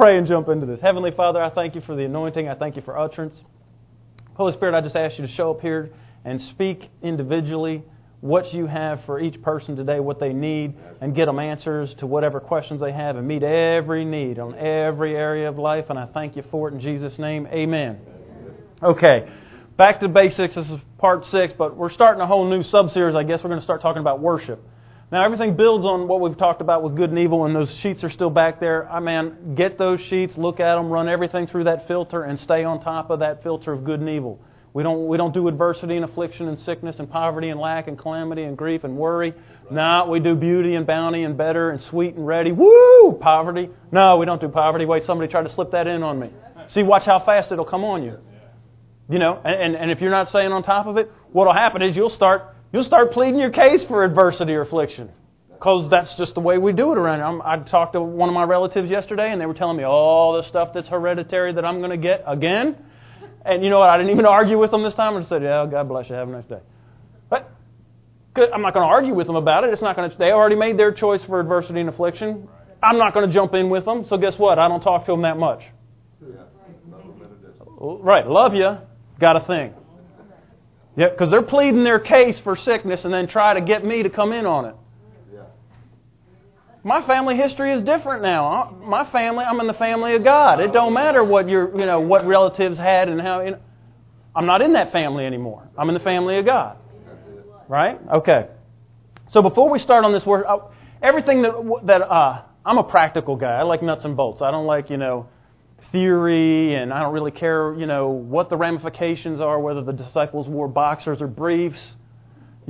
pray and jump into this. Heavenly Father, I thank you for the anointing. I thank you for utterance. Holy Spirit, I just ask you to show up here and speak individually what you have for each person today, what they need, and get them answers to whatever questions they have and meet every need on every area of life. And I thank you for it in Jesus' name. Amen. Okay, back to basics. This is part 6, but we're starting a whole new sub-series. I guess we're going to start talking about worship. Now, everything builds on what we've talked about with good and evil, and those sheets are still back there. I mean, get those sheets, look at them, run everything through that filter, and stay on top of that filter of good and evil. We don't do adversity and affliction and sickness and poverty and lack and calamity and grief and worry. No, we do beauty and bounty and better and sweet and ready. Woo! Poverty. No, we don't do poverty. Wait, somebody tried to slip that in on me. See, watch how fast it'll come on you. You know, and if you're not staying on top of it, what'll happen is you'll start pleading your case for adversity or affliction, because that's just the way we do it around here. I talked to one of my relatives yesterday, and they were telling me all the stuff that's hereditary that I'm going to get again. And you know what? I didn't even argue with them this time. I just said, yeah, God bless you. Have a nice day. But I'm not going to argue with them about it. It's not going to. They already made their choice for adversity and affliction. I'm not going to jump in with them. So guess what? I don't talk to them that much. Right. Love you. Got a thing. Yeah, because they're pleading their case for sickness and then try to get me to come in on it. My family history is different now. My family, I'm in the family of God. It don't matter what what relatives had and how. I'm not in that family anymore. I'm in the family of God. Right? Okay. So before we start on this word, everything that I'm a practical guy. I like nuts and bolts. I don't like theory, and I don't really care what the ramifications are. Whether the disciples wore boxers or briefs.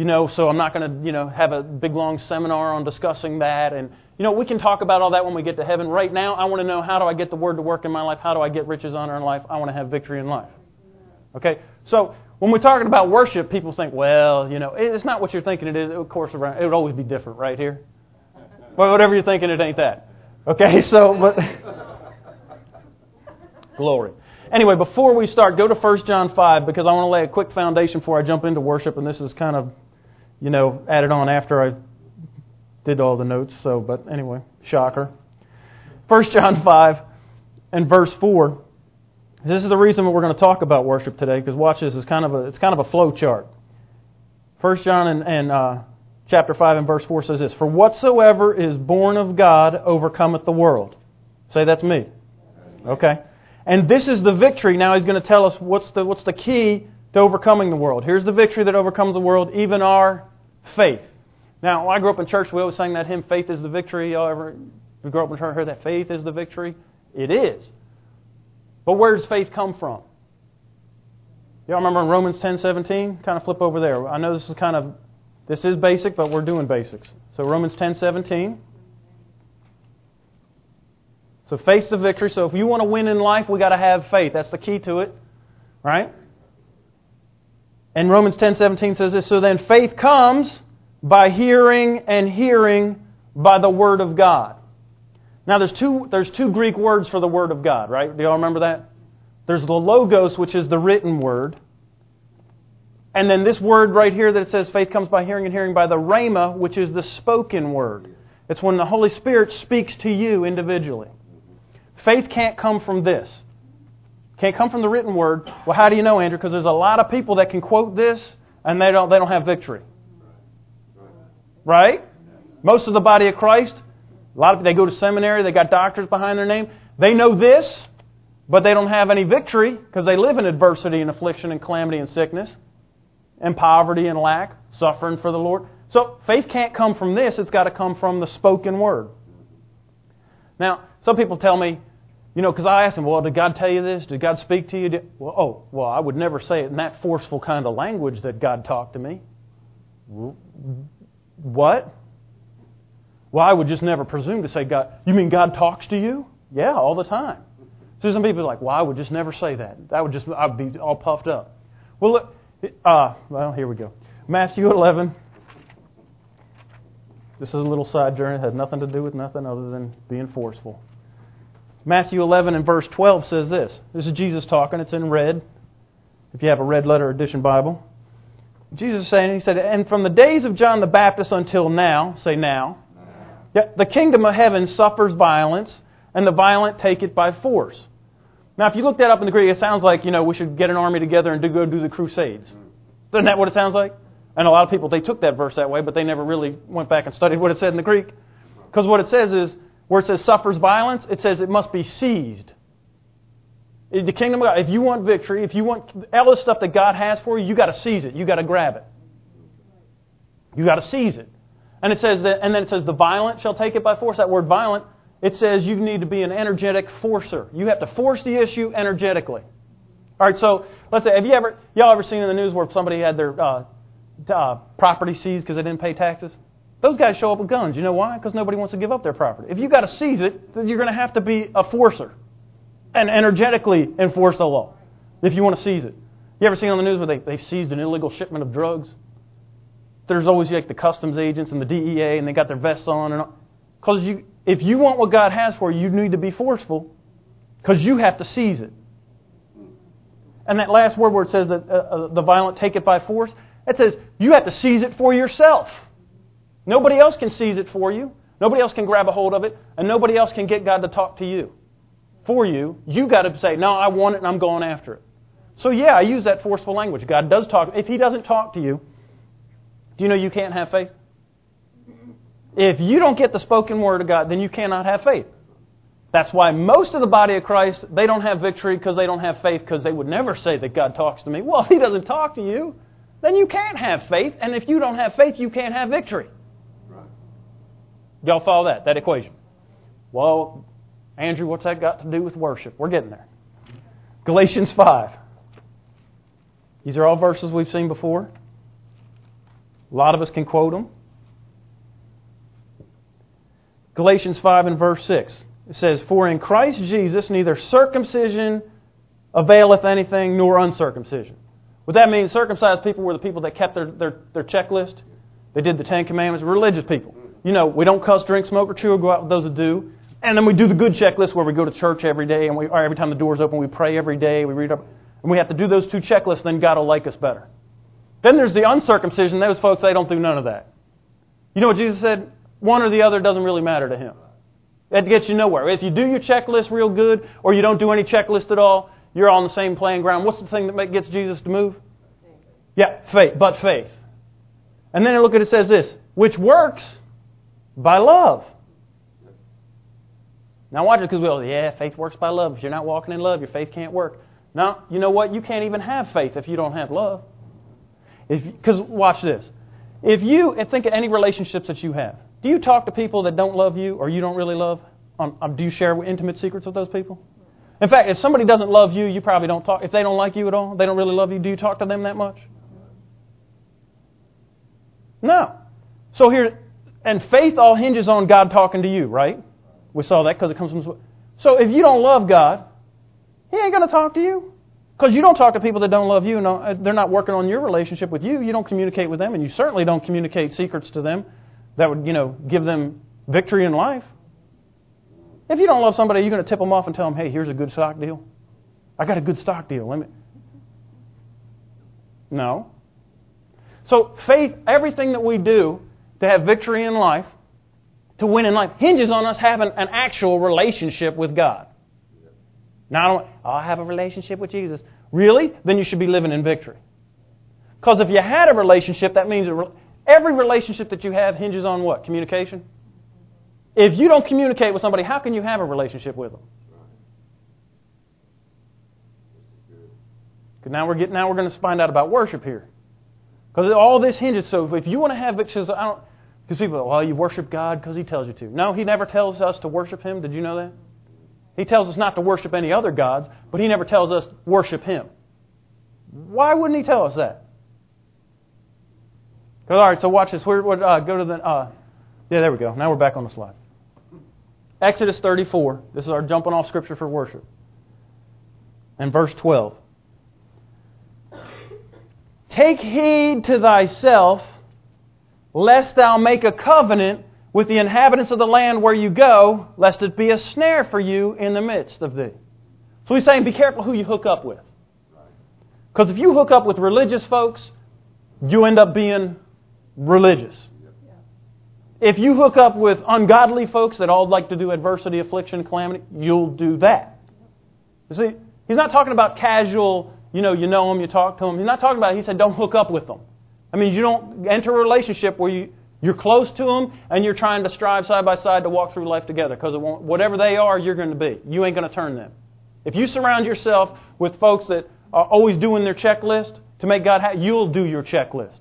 So I'm not going to, have a big long seminar on discussing that. And, we can talk about all that when we get to heaven. Right now, I want to know, how do I get the Word to work in my life? How do I get riches, honor in life? I want to have victory in life. Okay? So when we're talking about worship, people think, well, it's not what you're thinking it is. Of course, it would always be different right here. But whatever you're thinking, it ain't that. Okay? So, glory. Anyway, before we start, go to 1 John 5, because I want to lay a quick foundation before I jump into worship, and this is kind of, added on after I did all the notes. So, but anyway, shocker. 1 John 5 and verse 4. This is the reason we're going to talk about worship today, because watch this, it's kind of a flow chart. 1 John and chapter 5 and verse 4 says this: "For whatsoever is born of God overcometh the world." Say, that's me. Okay. And this is the victory. Now he's going to tell us what's the key to overcoming the world. Here's the victory that overcomes the world, even our faith. Now, when I grew up in church, we always sang that hymn, "Faith is the victory." Y'all ever grew up in church and heard that? Faith is the victory. It is. But where does faith come from? Y'all remember in Romans 10:17? Kind of flip over there. I know this is basic, but we're doing basics. So Romans 10:17. So faith's the victory. So if you want to win in life, we got to have faith. That's the key to it, right? And Romans 10:17 says this: "So then faith comes by hearing, and hearing by the Word of God." Now there's two Greek words for the Word of God, right? Do y'all remember that? There's the Logos, which is the written Word. And then this word right here that it says faith comes by hearing and hearing by the Rhema, which is the spoken Word. It's when the Holy Spirit speaks to you individually. Faith can't come from this. Can't come from the written Word. Well, how do you know, Andrew? Because there's a lot of people that can quote this and they don't have victory. Right? Most of the body of Christ, a lot of they go to seminary, they got doctors behind their name. They know this, but they don't have any victory because they live in adversity and affliction and calamity and sickness and poverty and lack, suffering for the Lord. So faith can't come from this. It's got to come from the spoken Word. Now, some people tell me, because I ask them, well, did God tell you this? Did God speak to you? I would never say it in that forceful kind of language that God talked to me. What? Well, I would just never presume to say God. You mean God talks to you? Yeah, all the time. So some people are like, well, I would just never say that. I'd be all puffed up. Well, look, here we go. Matthew 11. This is a little side journey. It has nothing to do with nothing other than being forceful. Matthew 11 and verse 12 says this. This is Jesus talking. It's in red, if you have a red letter edition Bible. Jesus is saying, he said, "And from the days of John the Baptist until now," say now, "the kingdom of heaven suffers violence, and the violent take it by force. Now, if you look that up in the Greek, it sounds like, we should get an army together and go do the crusades. Isn't that what it sounds like? And a lot of people, they took that verse that way, but they never really went back and studied what it said in the Greek. Because what it says is, where it says suffers violence, it says it must be seized. The kingdom of God, if you want victory, if you want all the stuff that God has for you, you got to seize it. You got to grab it. You got to seize it. And it says that, and then it says the violent shall take it by force. That word violent, it says you need to be an energetic forcer. You have to force the issue energetically. All right, so let's say, have you ever, y'all ever seen in the news where somebody had their property seized because they didn't pay taxes? Those guys show up with guns. You know why? Because nobody wants to give up their property. If you got to seize it, then you're going to have to be a forcer and energetically enforce the law if you want to seize it. You ever seen on the news where they seized an illegal shipment of drugs? There's always like the customs agents and the DEA, and they got their vests on. And because if you want what God has for you, you need to be forceful because you have to seize it. And that last word where it says that the violent take it by force, it says you have to seize it for yourself. Nobody else can seize it for you. Nobody else can grab a hold of it. And nobody else can get God to talk to you. For you, you got to say, no, I want it and I'm going after it. So yeah, I use that forceful language. God does talk. If He doesn't talk to you, do you know you can't have faith? If you don't get the spoken word of God, then you cannot have faith. That's why most of the body of Christ, they don't have victory because they don't have faith, because they would never say that God talks to me. Well, if He doesn't talk to you, then you can't have faith. And if you don't have faith, you can't have victory. Y'all follow that equation? Well, Andrew, what's that got to do with worship? We're getting there. Galatians 5. These are all verses we've seen before. A lot of us can quote them. Galatians 5 and verse 6. It says, for in Christ Jesus neither circumcision availeth anything nor uncircumcision. What that means, circumcised people were the people that kept their checklist. They did the Ten Commandments. Religious people. We don't cuss, drink, smoke, or chew, or go out with those that do. And then we do the good checklist where we go to church every day, and or every time the door's open, we pray every day, we read up. And we have to do those two checklists, then God will like us better. Then there's the uncircumcision. Those folks, they don't do none of that. You know what Jesus said? One or the other doesn't really matter to Him. That gets you nowhere. If you do your checklist real good, or you don't do any checklist at all, you're on the same playing ground. What's the thing that gets Jesus to move? Yeah, faith, but faith. And then look at it says this, which works by love. Now watch it, because we all say, yeah, faith works by love. If you're not walking in love, your faith can't work. Now, you know what? You can't even have faith if you don't have love. Because watch this. If think of any relationships that you have. Do you talk to people that don't love you or you don't really love? Do you share intimate secrets with those people? In fact, if somebody doesn't love you, you probably don't talk. If they don't like you at all, they don't really love you, do you talk to them that much? No. So here, and faith all hinges on God talking to you, right? We saw that because it comes from... So if you don't love God, He ain't going to talk to you. Because you don't talk to people that don't love you. And they're not working on your relationship with you. You don't communicate with them, and you certainly don't communicate secrets to them that would, give them victory in life. If you don't love somebody, you're going to tip them off and tell them, hey, here's a good stock deal. I got a good stock deal. Let me... No. So faith, everything that we do to have victory in life, to win in life, hinges on us having an actual relationship with God. Now, I have a relationship with Jesus. Really? Then you should be living in victory. Because if you had a relationship, that means every relationship that you have hinges on what? Communication? If you don't communicate with somebody, how can you have a relationship with them? Because now we're going to find out about worship here. Because all this hinges. So if you want to have victory, because people go, well, you worship God because He tells you to. No, He never tells us to worship Him. Did you know that? He tells us not to worship any other gods, but He never tells us worship Him. Why wouldn't He tell us that? All right, so watch this. There we go. Now we're back on the slide. Exodus 34. This is our jumping off scripture for worship. And verse 12. Take heed to thyself, lest thou make a covenant with the inhabitants of the land where you go, lest it be a snare for you in the midst of thee. So he's saying, be careful who you hook up with. Because if you hook up with religious folks, you end up being religious. If you hook up with ungodly folks that all like to do adversity, affliction, calamity, you'll do that. You see, he's not talking about casual, you know them, you talk to them. He's not talking about it. He said don't hook up with them. I mean, you don't enter a relationship where you're close to them and you're trying to strive side by side to walk through life together, because whatever they are, you're going to be. You ain't going to turn them. If you surround yourself with folks that are always doing their checklist to make God happy, you'll do your checklist.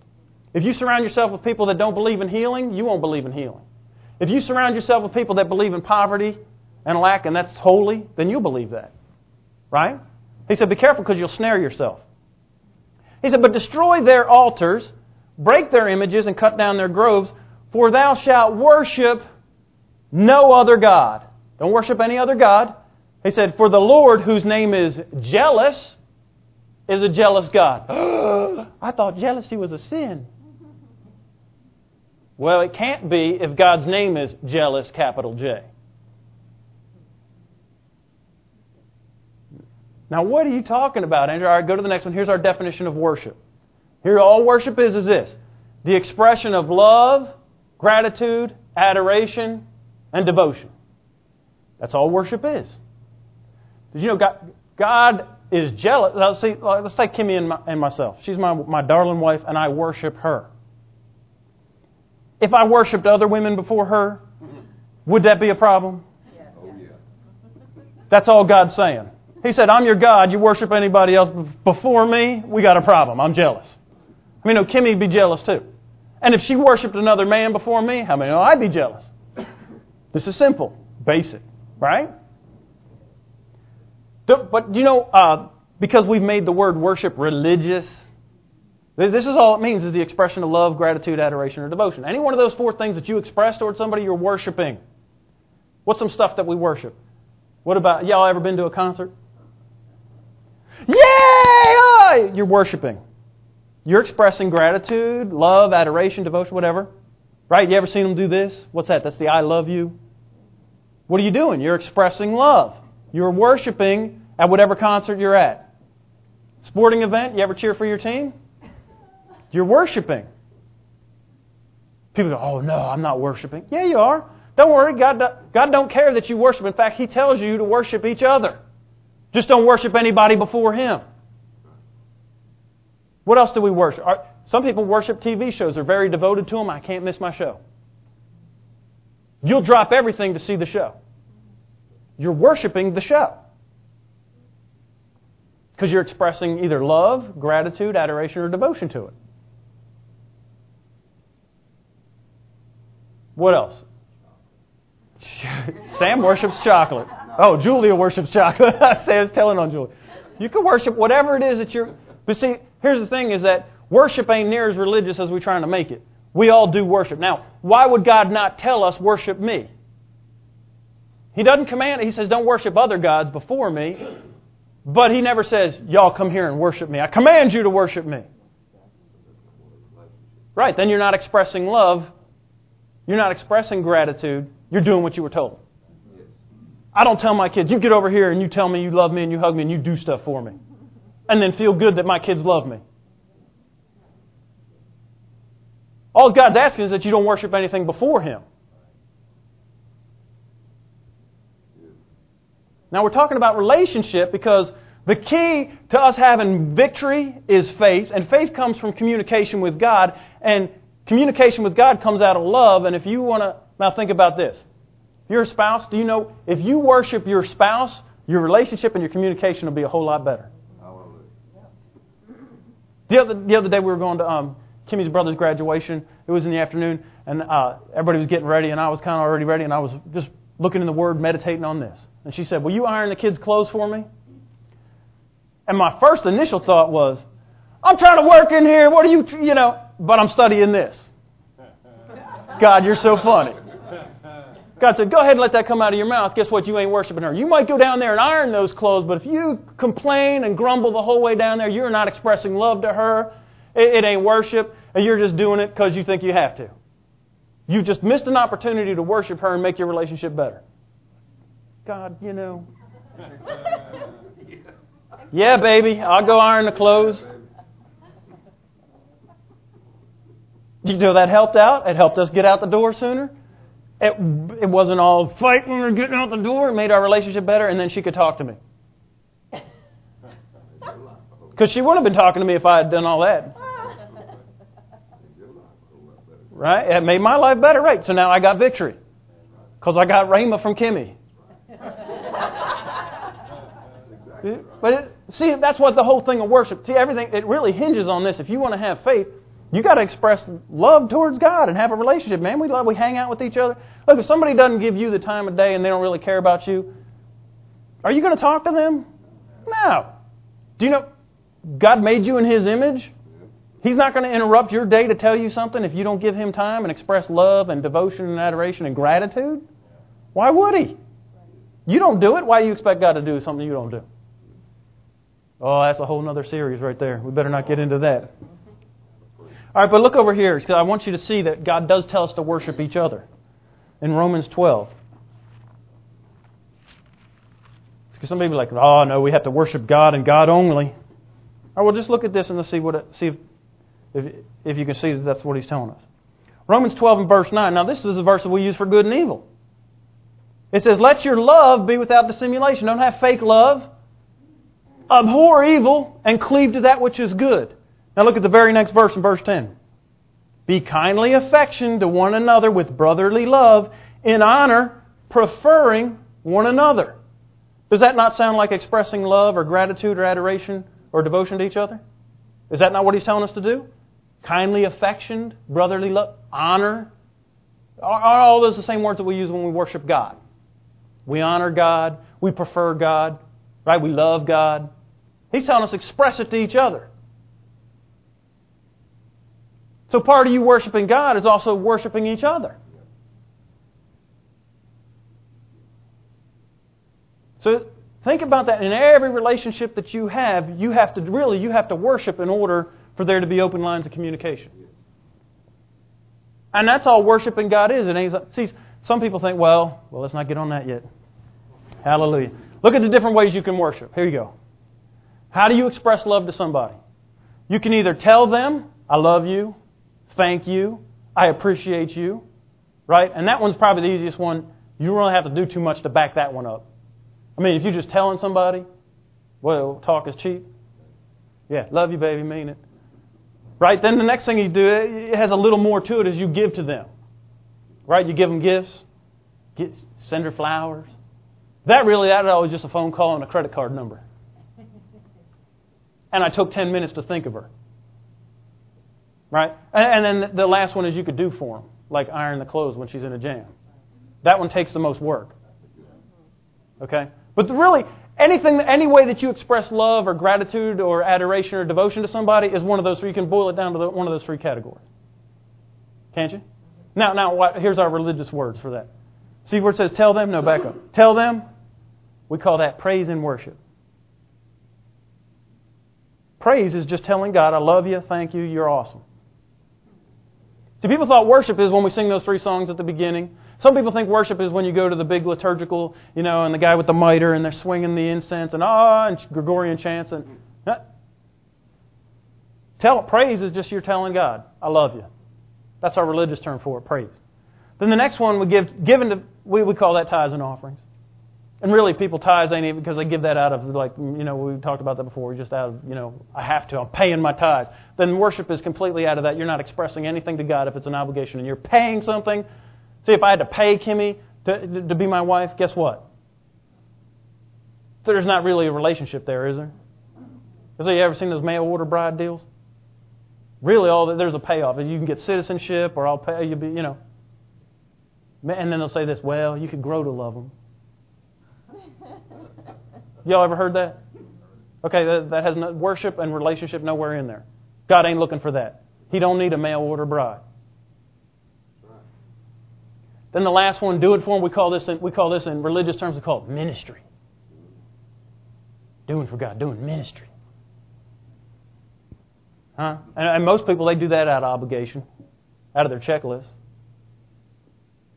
If you surround yourself with people that don't believe in healing, you won't believe in healing. If you surround yourself with people that believe in poverty and lack, and that's holy, then you'll believe that. Right? He said, be careful because you'll snare yourself. He said, but destroy their altars, break their images, and cut down their groves, for thou shalt worship no other God. Don't worship any other God. He said, for the Lord, whose name is a jealous God. I thought jealousy was a sin. Well, it can't be if God's name is jealous, capital J. Now, what are you talking about, Andrew? All right, go to the next one. Here's our definition of worship. Here, all worship is this. The expression of love, gratitude, adoration, and devotion. That's all worship is. Did you know God is jealous? Let's take Kimmy and myself. She's my darling wife, and I worship her. If I worshipped other women before her, would that be a problem? Yeah. Oh, yeah. That's all God's saying. He said, I'm your God. You worship anybody else before me, we got a problem. I'm jealous. I mean, no, Kimmy would be jealous too. And if she worshipped another man before me, how many know I'd be jealous? This is simple, basic, right? But, because we've made the word worship religious, this is all it means is the expression of love, gratitude, adoration, or devotion. Any one of those four things that you express towards somebody, you're worshiping. What's some stuff that we worship? What about, y'all ever been to a concert? Yay! Oh! You're worshiping. You're expressing gratitude, love, adoration, devotion, whatever. Right? You ever seen them do this? What's that? That's the I love you. What are you doing? You're expressing love. You're worshiping at whatever concert you're at. Sporting event, you ever cheer for your team? You're worshiping. People go, oh no, I'm not worshiping. Yeah, you are. Don't worry, God don't care that you worship. In fact, He tells you to worship each other. Just don't worship anybody before Him. What else do we worship? Some people worship TV shows. They're very devoted to them. I can't miss my show. You'll drop everything to see the show. You're worshiping the show. Because you're expressing either love, gratitude, adoration, or devotion to it. What else? Sam worships chocolate. Oh, Julia worships chocolate. Sam's telling on Julia. You can worship whatever it is that you're... But see, here's the thing is that worship ain't near as religious as we're trying to make it. We all do worship. Now, why would God not tell us, worship me? He doesn't command it. He says, don't worship other gods before me. But He never says, y'all come here and worship me. I command you to worship me. Right, then you're not expressing love. You're not expressing gratitude. You're doing what you were told. I don't tell my kids, you get over here and you tell me you love me and you hug me and you do stuff for me. And then feel good that my kids love me. All God's asking is that you don't worship anything before Him. Now we're talking about relationship because the key to us having victory is faith. And faith comes from communication with God. And communication with God comes out of love. And if you want to... Now think about this. Your spouse, do you know, if you worship your spouse, your relationship and your communication will be a whole lot better. Hallelujah. The other day we were going to Kimmy's brother's graduation. It was in the afternoon, and everybody was getting ready, and I was kind of already ready, and I was just looking in the Word, meditating on this. And she said, will you iron the kids' clothes for me? And my first initial thought was, I'm trying to work in here. What are you, but I'm studying this. God, you're so funny. God said, go ahead and let that come out of your mouth. Guess what? You ain't worshiping her. You might go down there and iron those clothes, but if you complain and grumble the whole way down there, you're not expressing love to her. It ain't worship, and you're just doing it because you think you have to. You just missed an opportunity to worship her and make your relationship better. God, Yeah, baby, I'll go iron the clothes. You know, that helped out. It helped us get out the door sooner. It wasn't all fighting or getting out the door. It made our relationship better, and then she could talk to me. Because she wouldn't have been talking to me if I had done all that. Right? It made my life better, right? So now I got victory. Because I got Rhema from Kimmy. But see, that's what the whole thing of worship, see, everything, it really hinges on this. If you want to have faith, you got to express love towards God and have a relationship. Man, we hang out with each other. Look, if somebody doesn't give you the time of day and they don't really care about you, are you going to talk to them? No. Do you know God made you in His image? He's not going to interrupt your day to tell you something if you don't give Him time and express love and devotion and adoration and gratitude. Why would He? You don't do it. Why do you expect God to do something you don't do? Oh, that's a whole other series right there. We better not get into that. All right, but look over here, because I want you to see that God does tell us to worship each other in Romans 12. Because some people are like, oh, no, we have to worship God and God only. All right, well, just look at this and let's see if you can see that that's what He's telling us. Romans 12 and verse 9. Now, this is a verse that we use for good and evil. It says, let your love be without dissimulation. Don't have fake love. Abhor evil and cleave to that which is good. Now look at the very next verse in verse 10. Be kindly affectioned to one another with brotherly love, in honor, preferring one another. Does that not sound like expressing love or gratitude or adoration or devotion to each other? Is that not what He's telling us to do? Kindly affectioned, brotherly love, honor. Are all those the same words that we use when we worship God? We honor God. We prefer God. Right? We love God. He's telling us express it to each other. So part of you worshiping God is also worshiping each other. So think about that. In every relationship that you have to really, you have to worship in order for there to be open lines of communication. And that's all worshiping God is. See, some people think, well, let's not get on that yet. Hallelujah. Look at the different ways you can worship. Here you go. How do you express love to somebody? You can either tell them, I love you, thank you, I appreciate you, right? And that one's probably the easiest one. You don't really have to do too much to back that one up. I mean, if you're just telling somebody, well, talk is cheap. Yeah, love you, baby, mean it. Right? Then the next thing you do, it has a little more to it, is you give to them. Right? You give them gifts, send her flowers. That was just a phone call and a credit card number. And I took 10 minutes to think of her. Right? And then the last one is you could do for them, like iron the clothes when she's in a jam. That one takes the most work. Okay? But really, any way that you express love or gratitude or adoration or devotion to somebody is one of those three. You can boil it down to one of those three categories. Can't you? Now, here's our religious words for that. See where it says tell them? No, back up. Tell them, we call that praise and worship. Praise is just telling God, I love you, thank you, you're awesome. See, people thought worship is when we sing those three songs at the beginning. Some people think worship is when you go to the big liturgical, and the guy with the mitre, and they're swinging the incense, and Gregorian chants. Praise is just you're telling God, I love you. That's our religious term for it, praise. Then the next one we call that tithes and offerings. And really, people tithes ain't even because they give that out of, we talked about that before, just out of, I have to, I'm paying my tithes. Then worship is completely out of that. You're not expressing anything to God if it's an obligation and you're paying something. See, if I had to pay Kimmy to be my wife, guess what? There's not really a relationship there, is there? Has you ever seen those mail-order bride deals? Really, there's a payoff. You can get citizenship or I'll pay you, And then they'll say this, well, you could grow to love them. Y'all ever heard that? Okay, that has no, worship and relationship nowhere in there. God ain't looking for that. He don't need a mail-order bride. Then the last one, do it for him. We call this in religious terms, we call it ministry. Doing for God, doing ministry. Huh? And most people, they do that out of obligation, out of their checklist.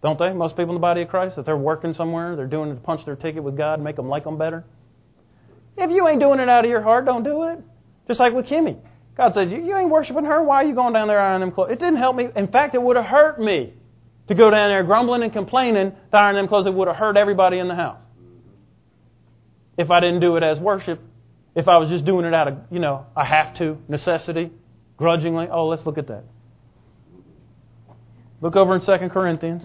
Don't they? Most people in the body of Christ, if they're working somewhere, they're doing it to punch their ticket with God, make them like them better. If you ain't doing it out of your heart, don't do it. Just like with Kimmy. God said, you ain't worshiping her. Why are you going down there ironing them clothes? It didn't help me. In fact, it would have hurt me to go down there grumbling and complaining to iron them clothes. It would have hurt everybody in the house if I didn't do it as worship, if I was just doing it out of, I have to, necessity, grudgingly. Oh, let's look at that. Look over in 2 Corinthians.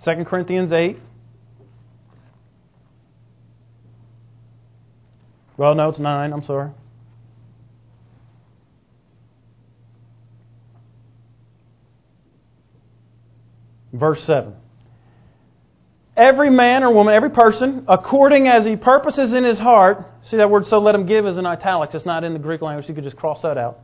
Second Corinthians 8. Well, no, it's 9. I'm sorry. Verse 7. Every man or woman, every person, according as he purposes in his heart. See that word, so let him give, is in italics. It's not in the Greek language. You could just cross that out.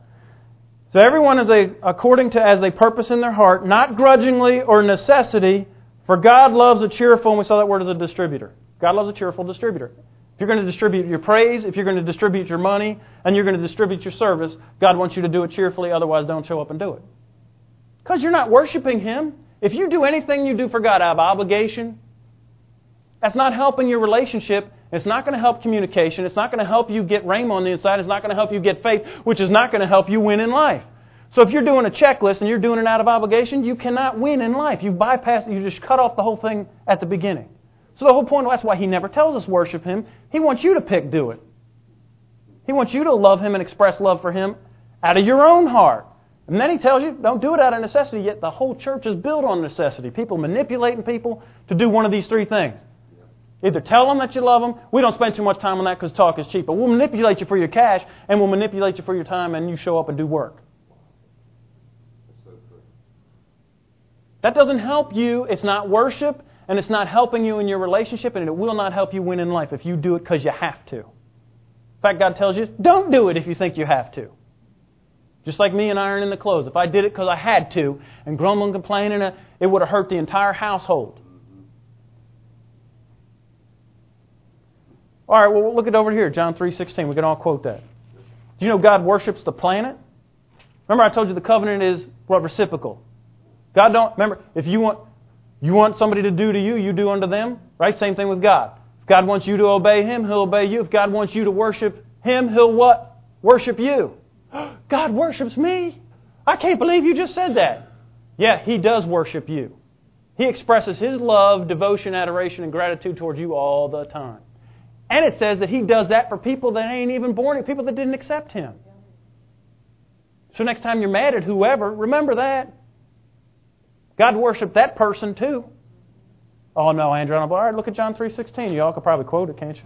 So everyone is according to as they purpose in their heart, not grudgingly or necessity, for God loves a cheerful, and we saw that word as a distributor. God loves a cheerful distributor. If you're going to distribute your praise, if you're going to distribute your money, and you're going to distribute your service, God wants you to do it cheerfully, otherwise don't show up and do it. Because you're not worshiping Him. If you do anything you do for God out of obligation, that's not helping your relationship. It's not going to help communication. It's not going to help you get rhema on the inside. It's not going to help you get faith, which is not going to help you win in life. So if you're doing a checklist and you're doing it out of obligation, you cannot win in life. You bypass it. You just cut off the whole thing at the beginning. So the whole point, that's why He never tells us worship Him. He wants you to pick do it. He wants you to love Him and express love for Him out of your own heart. And then He tells you, don't do it out of necessity, yet the whole church is built on necessity. People manipulating people to do one of these three things. Either tell them that you love them. We don't spend too much time on that because talk is cheap. But we'll manipulate you for your cash, and we'll manipulate you for your time, and you show up and do work. That doesn't help you. It's not worship, and it's not helping you in your relationship, and it will not help you win in life if you do it because you have to. In fact, God tells you, don't do it if you think you have to. Just like me and ironing the clothes. If I did it because I had to, and grumbling, complaining, it would have hurt the entire household. All right, well, we'll look it over here, John 3:16. We can all quote that. Do you know God worships the planet? Remember, I told you the covenant is what, reciprocal. God don't remember if you want somebody to do to you, you do unto them, right? Same thing with God. If God wants you to obey Him, He'll obey you. If God wants you to worship Him, He'll what? Worship you. God worships me. I can't believe you just said that. Yeah, He does worship you. He expresses His love, devotion, adoration, and gratitude towards you all the time. And it says that He does that for people that ain't even born, people that didn't accept Him. So next time you're mad at whoever, remember that. God worshiped that person too. Oh no, Andrew, all right, look at John 3:16. You all could probably quote it, can't you?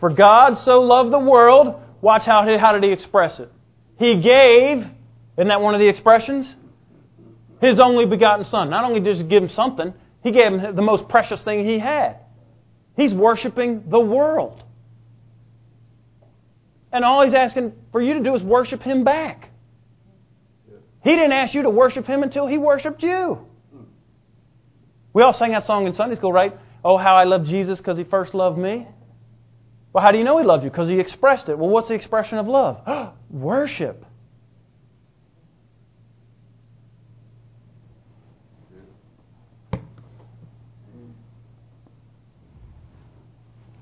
For God so loved the world, watch how did He express it? He gave, isn't that one of the expressions? His only begotten Son. Not only did He give Him something, He gave Him the most precious thing He had. He's worshiping the world. And all He's asking for you to do is worship Him back. He didn't ask you to worship Him until He worshiped you. We all sang that song in Sunday school, right? Oh, how I love Jesus because He first loved me. Well, how do you know He loved you? Because He expressed it. Well, what's the expression of love? Worship.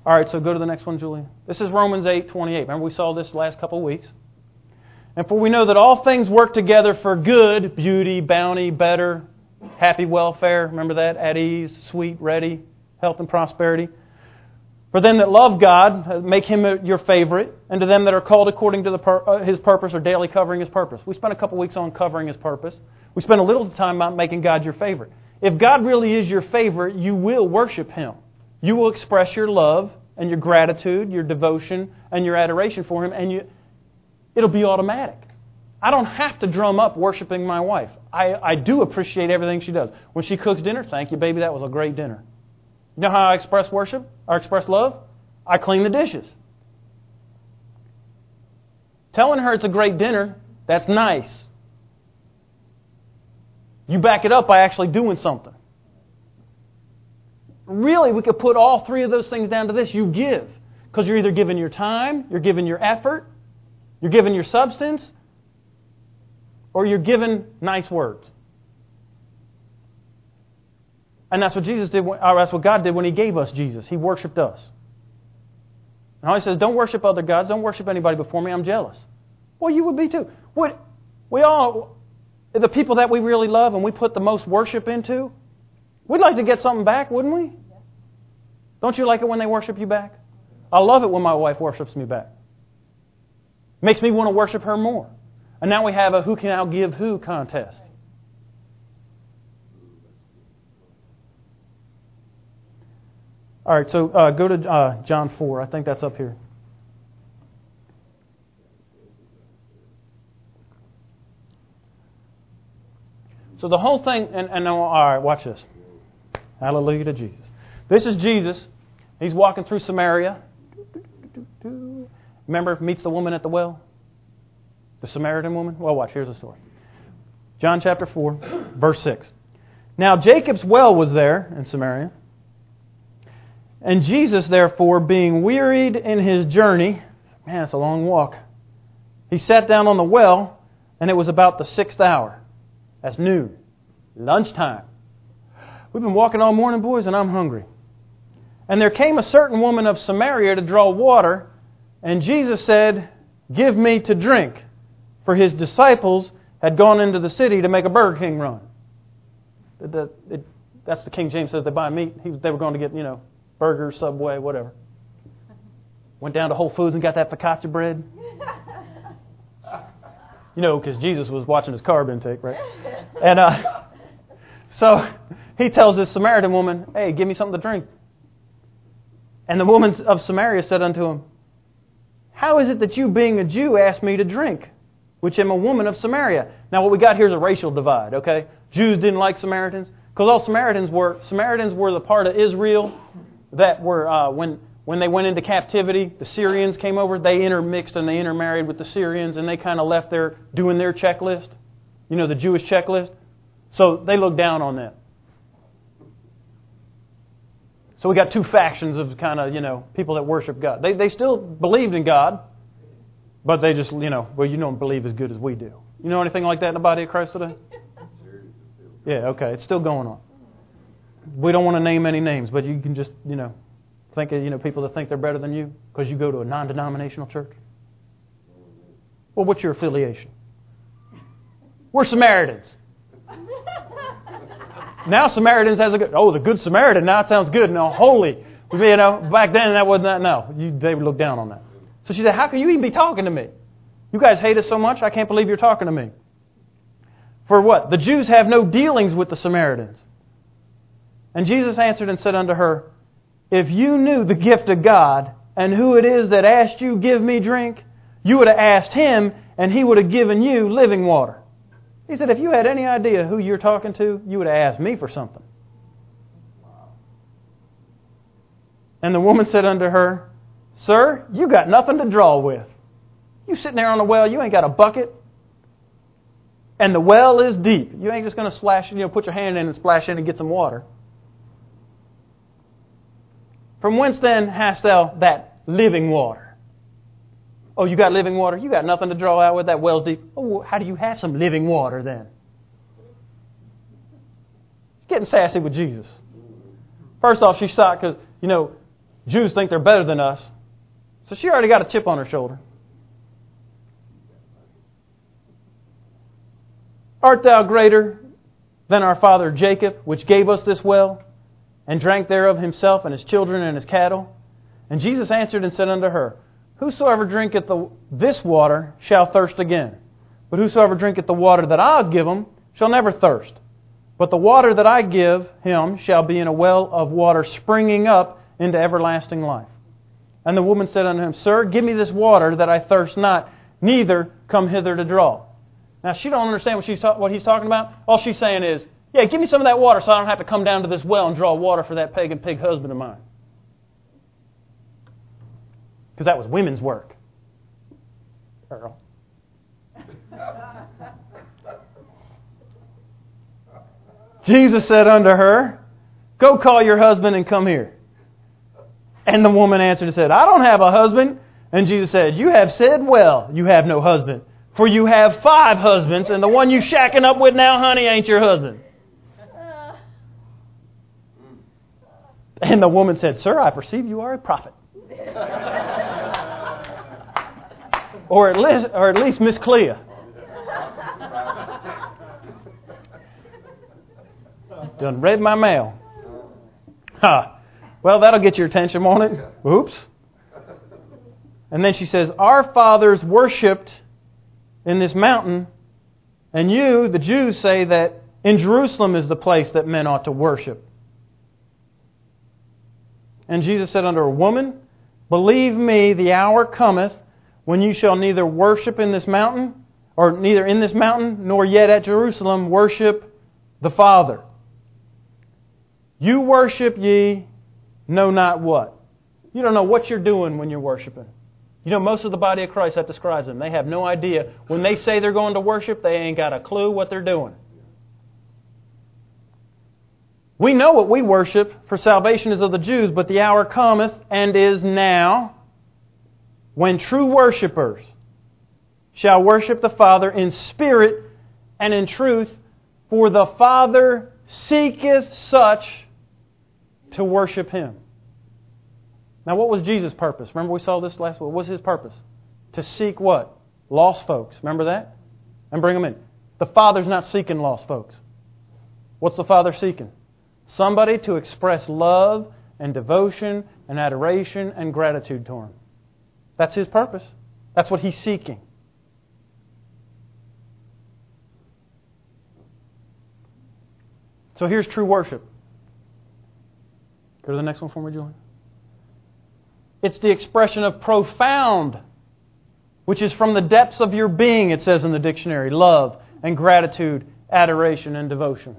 All right, so go to the next one, Julia. This is Romans 8:28. Remember, we saw this last couple of weeks. And for we know that all things work together for good, beauty, bounty, better, happy welfare. Remember that? At ease, sweet, ready, health and prosperity. For them that love God, make Him your favorite. And to them that are called according to His purpose, or daily covering His purpose. We spent a couple of weeks on covering His purpose. We spent a little time about making God your favorite. If God really is your favorite, you will worship Him. You will express your love and your gratitude, your devotion, and your adoration for Him, and it'll be automatic. I don't have to drum up worshiping my wife. I do appreciate everything she does. When she cooks dinner, thank you, baby, that was a great dinner. You know how I express worship or express love? I clean the dishes. Telling her it's a great dinner, that's nice. You back it up by actually doing something. Really, we could put all three of those things down to this. You give. Because you're either giving your time, you're giving your effort, you're giving your substance, or you're giving nice words. And that's what Jesus did, or that's what God did when He gave us Jesus. He worshipped us. Now He says, don't worship other gods. Don't worship anybody before me. I'm jealous. Well, you would be too. We all, the people that we really love and we put the most worship into, we'd like to get something back, wouldn't we? Don't you like it when they worship you back? I love it when my wife worships me back. Makes me want to worship her more. And now we have a who can outgive who contest. All right, so go to John 4. I think that's up here. So the whole thing, and all right, watch this. Hallelujah to Jesus. This is Jesus. He's walking through Samaria. Remember, meets the woman at the well? The Samaritan woman? Well, watch, here's the story. John chapter 4, verse 6. Now Jacob's well was there in Samaria. And Jesus, therefore, being wearied in His journey, man, it's a long walk, He sat down on the well, and it was about the 6th hour. That's noon, lunchtime. We've been walking all morning, boys, and I'm hungry. And there came a certain woman of Samaria to draw water, and Jesus said, give me to drink, for His disciples had gone into the city to make a Burger King run. That's the King James says they buy meat. They were going to get, burger, Subway, whatever. Went down to Whole Foods and got that focaccia bread. Because Jesus was watching His carb intake, right? And so He tells this Samaritan woman, hey, give me something to drink. And the woman of Samaria said unto Him, how is it that you, being a Jew, ask me to drink, which am a woman of Samaria? Now, what we got here is a racial divide, okay? Jews didn't like Samaritans, because all Samaritans were the part of Israel that were, when they went into captivity, the Syrians came over, they intermixed and they intermarried with the Syrians, and they kind of left there doing their checklist, the Jewish checklist. So they looked down on that. So we got two factions of kind of, people that worship God. They still believed in God, but they just, well, you don't believe as good as we do. You know anything like that in the body of Christ today? Yeah, okay, it's still going on. We don't want to name any names, but you can just, think of, people that think they're better than you because you go to a non-denominational church. Well, what's your affiliation? We're Samaritans. Now Samaritans has the good Samaritan, now it sounds good. No, holy. Back then that wasn't that, no. They would look down on that. So she said, how can you even be talking to me? You guys hate us so much, I can't believe you're talking to me. For what? The Jews have no dealings with the Samaritans. And Jesus answered and said unto her, if you knew the gift of God and who it is that asked you, give me drink, you would have asked Him and He would have given you living water. He said, if you had any idea who you're talking to, you would have asked me for something. And the woman said unto her, sir, you got nothing to draw with. You sitting there on the well, you ain't got a bucket. And the well is deep. You ain't just going to splash, put your hand in and splash in and get some water. From whence then hast thou that living water? Oh, you got living water? You got nothing to draw out with, that well's deep. Oh, how do you have some living water then? Getting sassy with Jesus. First off, she's shocked because, Jews think they're better than us. So she already got a chip on her shoulder. Art thou greater than our father Jacob, which gave us this well, and drank thereof himself and his children and his cattle? And Jesus answered and said unto her, whosoever drinketh this water shall thirst again. But whosoever drinketh the water that I'll give him shall never thirst. But the water that I give him shall be in a well of water springing up into everlasting life. And the woman said unto him, sir, give me this water that I thirst not, neither come hither to draw. Now, she don't understand what he's talking about. All she's saying is, yeah, give me some of that water so I don't have to come down to this well and draw water for that pagan pig husband of mine. Because that was women's work. Earl. Jesus said unto her, go call your husband and come here. And the woman answered and said, I don't have a husband. And Jesus said, you have said well, you have no husband. For you have 5 husbands, and the one you shacking up with now, honey, ain't your husband. And the woman said, "Sir, I perceive you are a prophet." Or at least Miss Clea. Done read my mail. Huh. Well, that'll get your attention, won't it? Oops. And then she says, "Our fathers worshipped in this mountain, and you, the Jews, say that in Jerusalem is the place that men ought to worship." And Jesus said unto her, "Woman, believe me, the hour cometh when you shall neither worship in this mountain, or neither in this mountain, nor yet at Jerusalem worship the Father. You worship ye know not what." You don't know what you're doing when you're worshiping. You know, most of the body of Christ, that describes them. They have no idea. When they say they're going to worship, they ain't got a clue what they're doing. We know what we worship, for salvation is of the Jews, but the hour cometh, and is now, when true worshipers shall worship the Father in spirit and in truth, for the Father seeketh such to worship Him. Now, what was Jesus' purpose? Remember we saw this last week. What was His purpose? To seek what? Lost folks. Remember that? And bring them in. The Father's not seeking lost folks. What's the Father seeking? Somebody to express love and devotion and adoration and gratitude to Him. That's His purpose. That's what He's seeking. So here's true worship. Go to the next one for me, Julian. It's the expression of profound, which is from the depths of your being, it says in the dictionary, love and gratitude, adoration and devotion.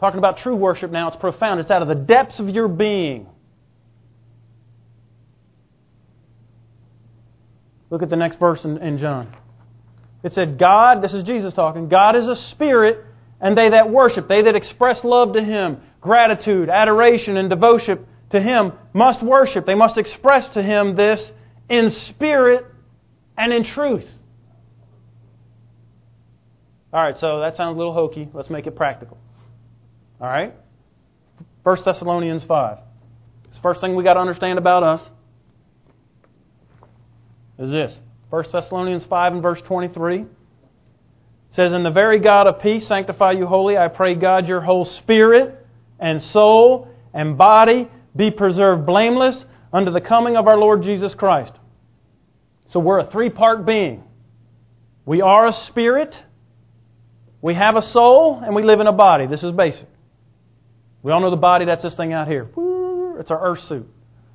Talking about true worship now, it's profound. It's out of the depths of your being. Look at the next verse in John. It said, God, this is Jesus talking, God is a spirit, and they that worship, they that express love to Him, gratitude, adoration, and devotion to Him must worship. They must express to Him this in spirit and in truth. All right, so that sounds a little hokey. Let's make it practical. All right? 1 Thessalonians 5. It's the first thing we got to understand about us is this. 1 Thessalonians 5 and verse 23. It says, "And the very God of peace sanctify you wholly. I pray God your whole spirit and soul and body be preserved blameless unto the coming of our Lord Jesus Christ." So we're a three-part being. We are a spirit, we have a soul, and we live in a body. This is basic. We all know the body, that's this thing out here. It's our earth suit.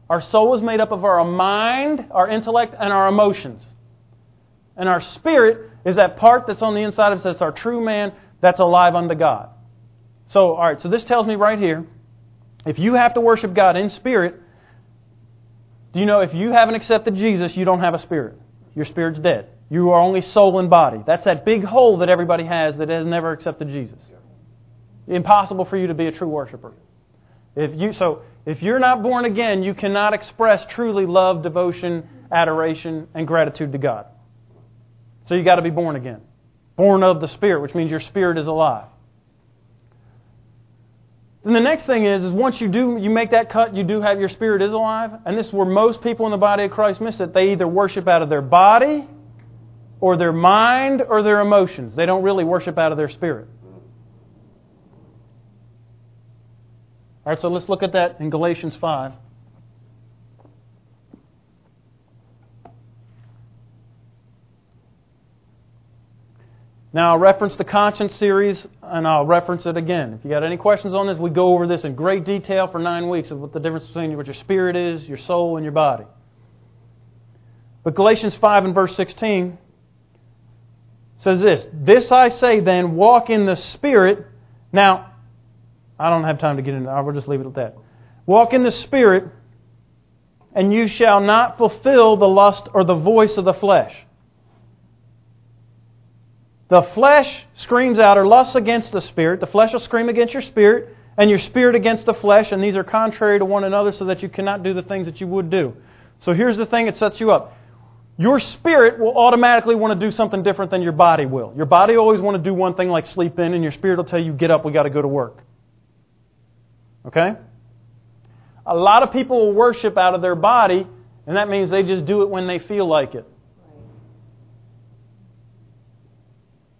Our soul is made up of our mind, our intellect, and our emotions. And our spirit is that part that's on the inside of us, that's our true man, that's alive unto God. So, all right, so this tells me right here, if you have to worship God in spirit, do you know if you haven't accepted Jesus, you don't have a spirit. Your spirit's dead. You are only soul and body. That's that big hole that everybody has that has never accepted Jesus. Impossible for you to be a true worshiper. If you're not born again, you cannot express truly love, devotion, adoration, and gratitude to God. So you've got to be born again. Born of the Spirit, which means your spirit is alive. And the next thing is once you make that cut, you do have your spirit is alive. And this is where most people in the body of Christ miss it. They either worship out of their body or their mind or their emotions. They don't really worship out of their spirit. All right, so let's look at that in Galatians 5. Now, I'll reference the conscience series, and I'll reference it again. If you got any questions on this, we go over this in great detail for 9 weeks of what the difference between what your spirit is, your soul, and your body. But Galatians 5 and verse 16 says this, "This I say then, walk in the Spirit." Now, I don't have time to get into that. We'll just leave it at that. "Walk in the Spirit, and you shall not fulfill the lust or the voice of the flesh." The flesh screams out or lusts against the spirit. The flesh will scream against your spirit and your spirit against the flesh. And these are contrary to one another so that you cannot do the things that you would do. So here's the thing that sets you up. Your spirit will automatically want to do something different than your body will. Your body always want to do one thing like sleep in and your spirit will tell you, get up, we got to go to work. Okay? A lot of people will worship out of their body, and that means they just do it when they feel like it.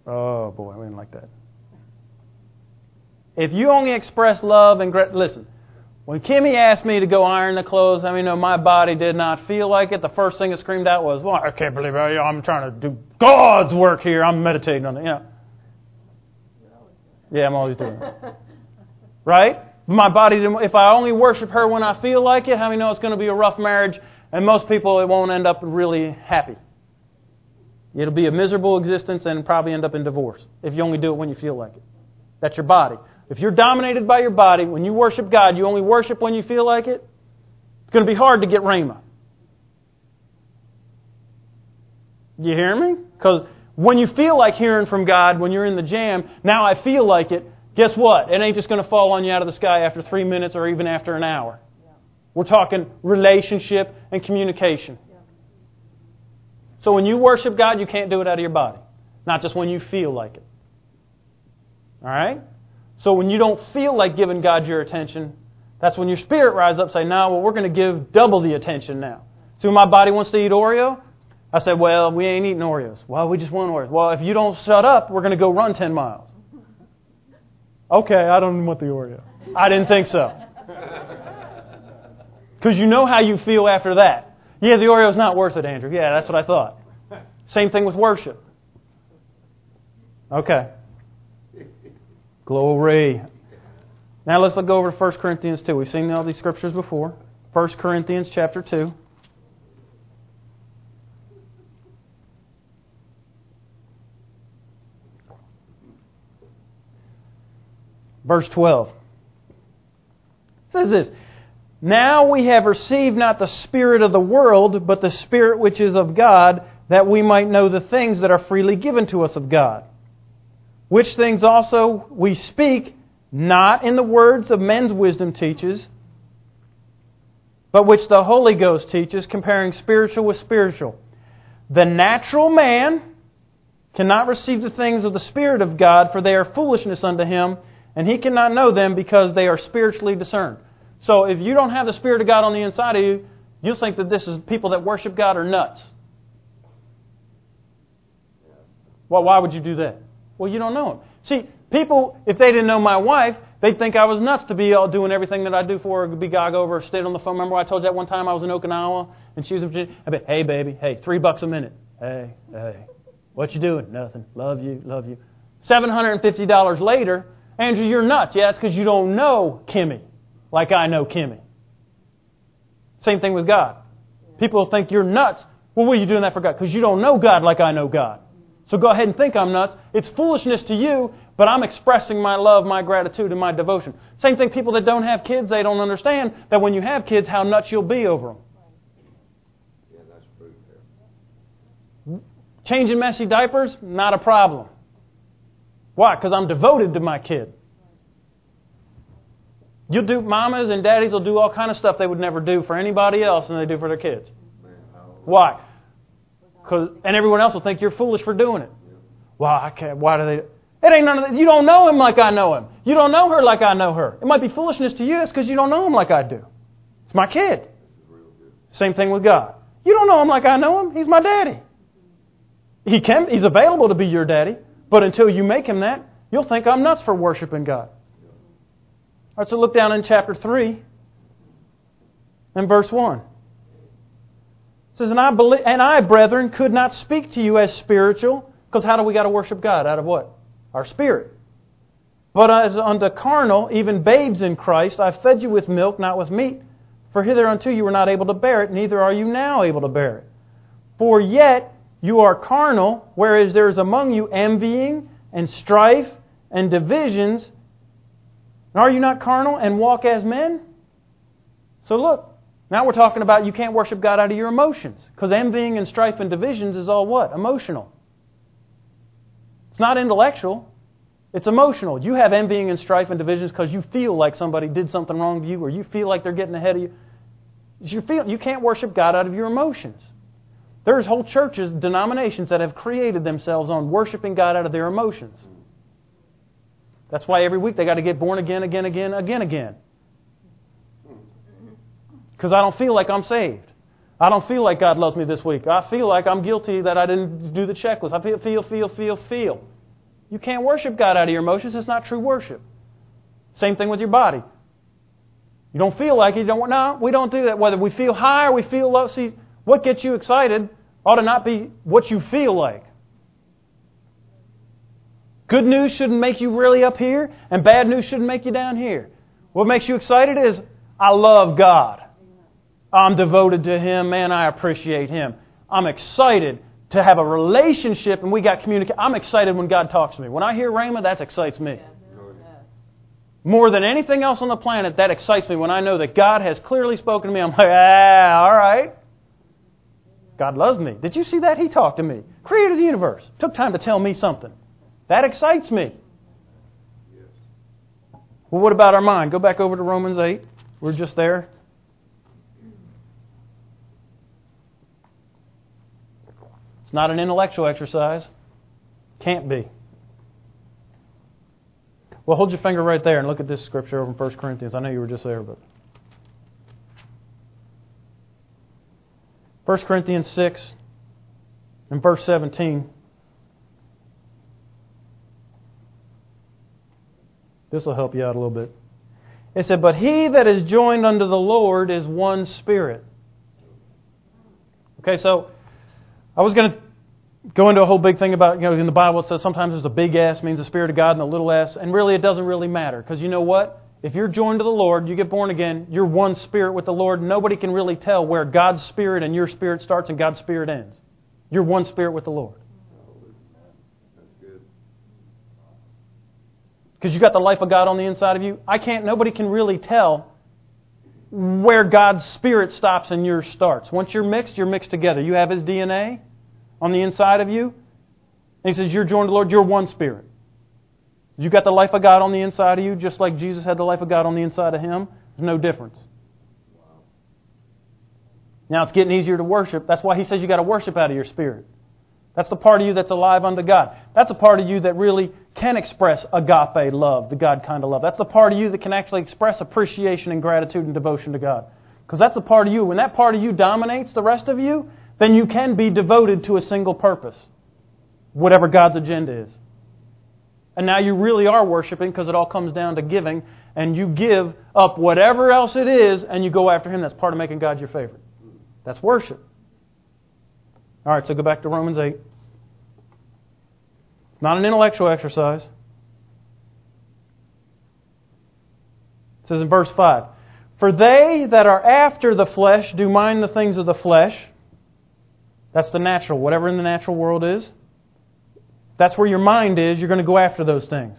Oh, boy, we didn't like that. If you only express love and gratitude... Listen, when Kimmy asked me to go iron the clothes, I mean, no, my body did not feel like it. The first thing that screamed out was, well, I can't believe I'm trying to do God's work here. I'm meditating on it. You know. Yeah, I'm always doing that. Right? My body didn't... If I only worship her when I feel like it, how many know it's going to be a rough marriage? And most people, it won't end up really happy. It'll be a miserable existence and probably end up in divorce if you only do it when you feel like it. That's your body. If you're dominated by your body, when you worship God, you only worship when you feel like it, it's going to be hard to get rhema. You hear me? Because when you feel like hearing from God, when you're in the jam, now I feel like it, guess what? It ain't just going to fall on you out of the sky after 3 minutes or even after an hour. Yeah. We're talking relationship and communication. Yeah. So when you worship God, you can't do it out of your body. Not just when you feel like it. All right? So when you don't feel like giving God your attention, that's when your spirit rises up and say, no, well, we're going to give double the attention now. So my body wants to eat Oreo? I said, well, we ain't eating Oreos. Well, we just want Oreos. Well, if you don't shut up, we're going to go run 10 miles. Okay, I don't want the Oreo. I didn't think so. Because you know how you feel after that. Yeah, the Oreo's not worth it, Andrew. Yeah, that's what I thought. Same thing with worship. Okay. Glory. Now let's go over to 1 Corinthians 2. We've seen all these scriptures before. 1 Corinthians chapter 2. Verse 12. It says this, now we have received not the spirit of the world, but the Spirit which is of God, that we might know the things that are freely given to us of God. Which things also we speak, not in the words of men's wisdom teaches, but which the Holy Ghost teaches, comparing spiritual with spiritual. The natural man cannot receive the things of the Spirit of God, for they are foolishness unto him, and he cannot know them because they are spiritually discerned. So if you don't have the Spirit of God on the inside of you, you'll think that this is people that worship God are nuts. Well, why would you do that? Well, you don't know him. See, people, if they didn't know my wife, they'd think I was nuts to be all doing everything that I do for her, be gog over, stayed on the phone. Remember I told you that one time I was in Okinawa and she was in Virginia? I bet, hey, baby, hey, $3 a minute. Hey, what you doing? Nothing. Love you. $750 later, Andrew, you're nuts. Yeah, it's because you don't know Kimmy like I know Kimmy. Same thing with God. People think you're nuts. Well, what are you doing that for God? Because you don't know God like I know God. So go ahead and think I'm nuts. It's foolishness to you, but I'm expressing my love, my gratitude, and my devotion. Same thing, people that don't have kids, they don't understand that when you have kids, how nuts you'll be over them. Yeah, that's true. Yeah. Changing messy diapers, not a problem. Why? Because I'm devoted to my kid. You'll do, mamas and daddies will do all kind of stuff they would never do for anybody else than they do for their kids. Why? And everyone else will think you're foolish for doing it. Well, I can't. Why do they? It ain't none of that. You don't know him like I know him. You don't know her like I know her. It might be foolishness to you. It's because you don't know him like I do. It's my kid. Same thing with God. You don't know him like I know him. He's my daddy. He can. He's available to be your daddy. But until you make him that, you'll think I'm nuts for worshiping God. All right, so look down in chapter 3 and verse 1. It says, and I, brethren, could not speak to you as spiritual, because how do we got to worship God? Out of what? Our spirit. But as unto carnal, even babes in Christ, I fed you with milk, not with meat, for hitherunto you were not able to bear it, neither are you now able to bear it. For yet you are carnal, whereas there is among you envying and strife and divisions. And are you not carnal and walk as men? So look. Now we're talking about you can't worship God out of your emotions, because envying and strife and divisions is all what? Emotional. It's not intellectual. It's emotional. You have envying and strife and divisions because you feel like somebody did something wrong to you, or you feel like they're getting ahead of you. You can't worship God out of your emotions. There's whole churches, denominations that have created themselves on worshiping God out of their emotions. That's why every week they got to get born again. because I don't feel like I'm saved. I don't feel like God loves me this week. I feel like I'm guilty that I didn't do the checklist. I feel. You can't worship God out of your emotions. It's not true worship. Same thing with your body. You don't feel like it. No, we don't do that. Whether we feel high or we feel low. See, what gets you excited ought to not be what you feel like. Good news shouldn't make you really up here, and bad news shouldn't make you down here. What makes you excited is, I love God. I'm devoted to Him, man, I appreciate Him. I'm excited to have a relationship, and we got communication. I'm excited when God talks to me. When I hear Rhema, that excites me. More than anything else on the planet, that excites me when I know that God has clearly spoken to me. I'm like, all right. God loves me. Did you see that? He talked to me. Created the universe. Took time to tell me something. That excites me. Well, what about our mind? Go back over to Romans 8. We're just there. It's not an intellectual exercise. Can't be. Well, hold your finger right there and look at this scripture over in 1 Corinthians. I know you were just there, but 1 Corinthians 6 and verse 17. This will help you out a little bit. It said, but he that is joined unto the Lord is one spirit. Okay, so I was going to go into a whole big thing about, in the Bible it says sometimes there's a big S means the Spirit of God and a little s, and really it doesn't really matter, because you know what? If you're joined to the Lord, you get born again, you're one spirit with the Lord. Nobody can really tell where God's Spirit and your spirit starts and God's Spirit ends. You're one spirit with the Lord. Because you got the life of God on the inside of you. Nobody can really tell where God's Spirit stops and yours starts. Once you're mixed together. You have His DNA on the inside of you. And He says, you're joined to the Lord, you're one spirit. You got the life of God on the inside of you, just like Jesus had the life of God on the inside of Him. There's no difference. Now it's getting easier to worship. That's why He says you got to worship out of your spirit. That's the part of you that's alive unto God. That's a part of you that really can express agape love, the God kind of love. That's the part of you that can actually express appreciation and gratitude and devotion to God. Because that's the part of you. When that part of you dominates the rest of you, then you can be devoted to a single purpose, whatever God's agenda is. And now you really are worshiping, because it all comes down to giving, and you give up whatever else it is and you go after Him. That's part of making God your favorite. That's worship. All right, so go back to Romans 8. It's not an intellectual exercise. It says in verse 5, for they that are after the flesh do mind the things of the flesh. That's the natural. Whatever in the natural world is, that's where your mind is. You're going to go after those things.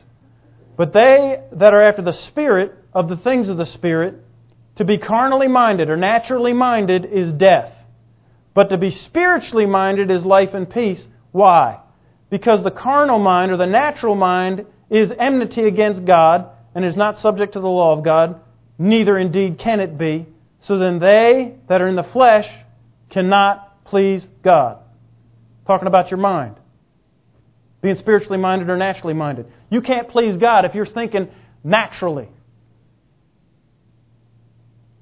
But they that are after the Spirit, of the things of the Spirit, to be carnally minded or naturally minded is death. But to be spiritually minded is life and peace. Why? Because the carnal mind, or the natural mind, is enmity against God and is not subject to the law of God, neither indeed can it be. So then they that are in the flesh cannot please God. Talking about your mind. Being spiritually minded or naturally minded. You can't please God if you're thinking naturally.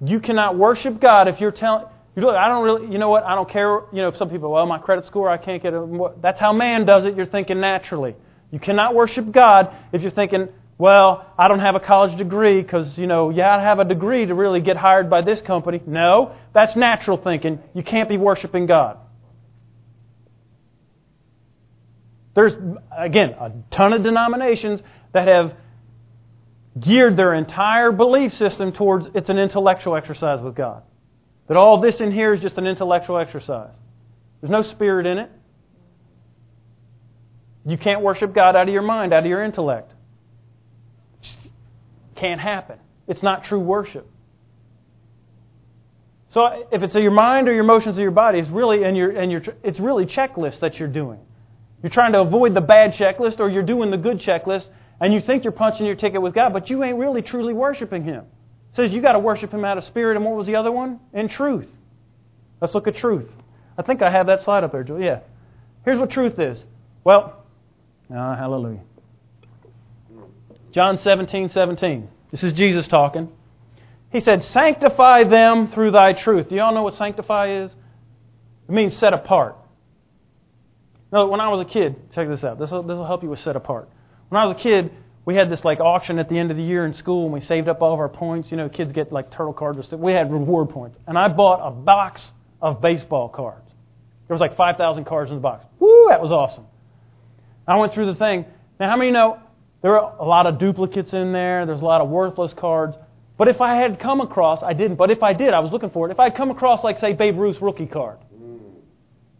You cannot worship God if you're telling... I don't care. Some people, my credit score, I can't get a... That's how man does it. You're thinking naturally. You cannot worship God if you're thinking, I don't have a college degree because, you got to have a degree to really get hired by this company. No, that's natural thinking. You can't be worshiping God. There's, again, a ton of denominations that have geared their entire belief system towards it's an intellectual exercise with God. That all this in here is just an intellectual exercise. There's no spirit in it. You can't worship God out of your mind, out of your intellect. Just can't happen. It's not true worship. So if it's in your mind or your emotions or your body, it's really it's really checklists that you're doing. You're trying to avoid the bad checklist, or you're doing the good checklist, and you think you're punching your ticket with God, but you ain't really truly worshiping Him. It says you got to worship Him out of spirit, and what was the other one? In truth. Let's look at truth. I think I have that slide up there, Joel. Yeah. Here's what truth is. Hallelujah. John 17:17. This is Jesus talking. He said, sanctify them through thy truth. Do y'all know what sanctify is? It means set apart. Now, when I was a kid, check this out. This will help you with set apart. When I was a kid, we had this like auction at the end of the year in school, and we saved up all of our points. You know, kids get like turtle cards or stuff. We had reward points. And I bought a box of baseball cards. There was like 5,000 cards in the box. Woo, that was awesome. I went through the thing. Now, how many know there were a lot of duplicates in there? There's a lot of worthless cards. But if I had come across, I didn't, but if I did, I was looking for it. If I had come across, like, say, Babe Ruth's rookie card,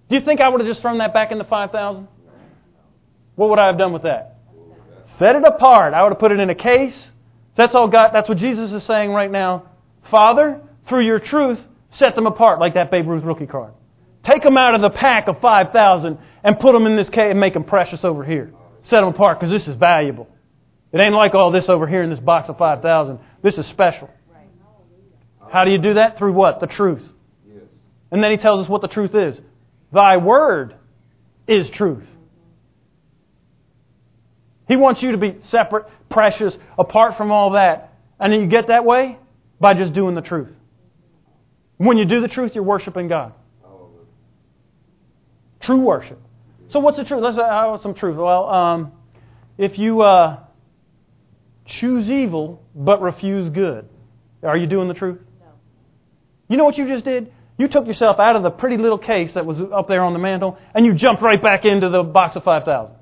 do you think I would have just thrown that back into 5,000? What would I have done with that? Set it apart. I would have put it in a case. That's all God. That's what Jesus is saying right now. Father, through your truth, set them apart like that Babe Ruth rookie card. Take them out of the pack of 5,000 and put them in this case and make them precious over here. Set them apart because this is valuable. It ain't like all this over here in this box of 5,000. This is special. How do you do that? Through what? The truth. And then he tells us what the truth is. Thy word is truth. He wants you to be separate, precious, apart from all that. And you get that way by just doing the truth. When you do the truth, you're worshiping God. True worship. So what's the truth? Let's have some truth. Well, if you choose evil but refuse good, are you doing the truth? No. You know what you just did? You took yourself out of the pretty little case that was up there on the mantle, and you jumped right back into the box of 5,000.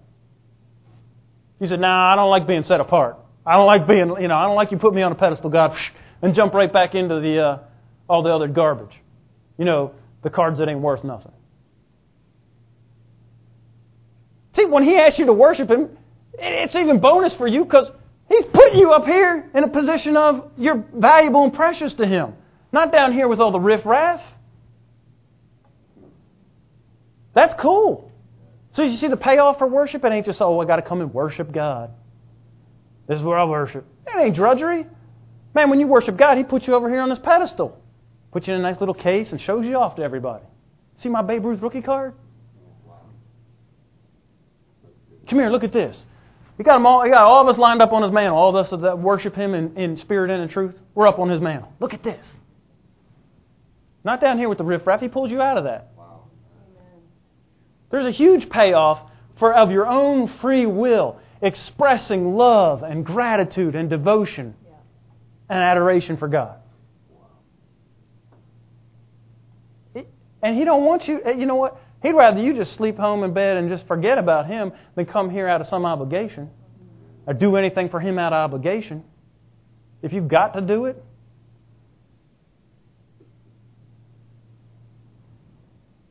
You said, nah, I don't like being set apart. I don't like being, you know, I don't like you put me on a pedestal, God, and jump right back into the all the other garbage. You know, the cards that ain't worth nothing. See, when he asks you to worship him, it's even bonus for you because he's putting you up here in a position of you're valuable and precious to him. Not down here with all the riffraff. That's cool. So you see the payoff for worship? It ain't just, oh, I got to come and worship God. This is where I worship. That ain't drudgery. Man, when you worship God, he puts you over here on this pedestal. Puts you in a nice little case and shows you off to everybody. See my Babe Ruth rookie card? Come here, look at this. He got all of us lined up on his mantle. All of us that worship him in spirit and in truth, we're up on his mantle. Look at this. Not down here with the riffraff. He pulls you out of that. Wow. Amen. There's a huge payoff for of your own free will, expressing love and gratitude and devotion and adoration for God. Wow. And he don't want you, you know what? He'd rather you just sleep home in bed and just forget about him than come here out of some obligation or do anything for him out of obligation. If you've got to do it.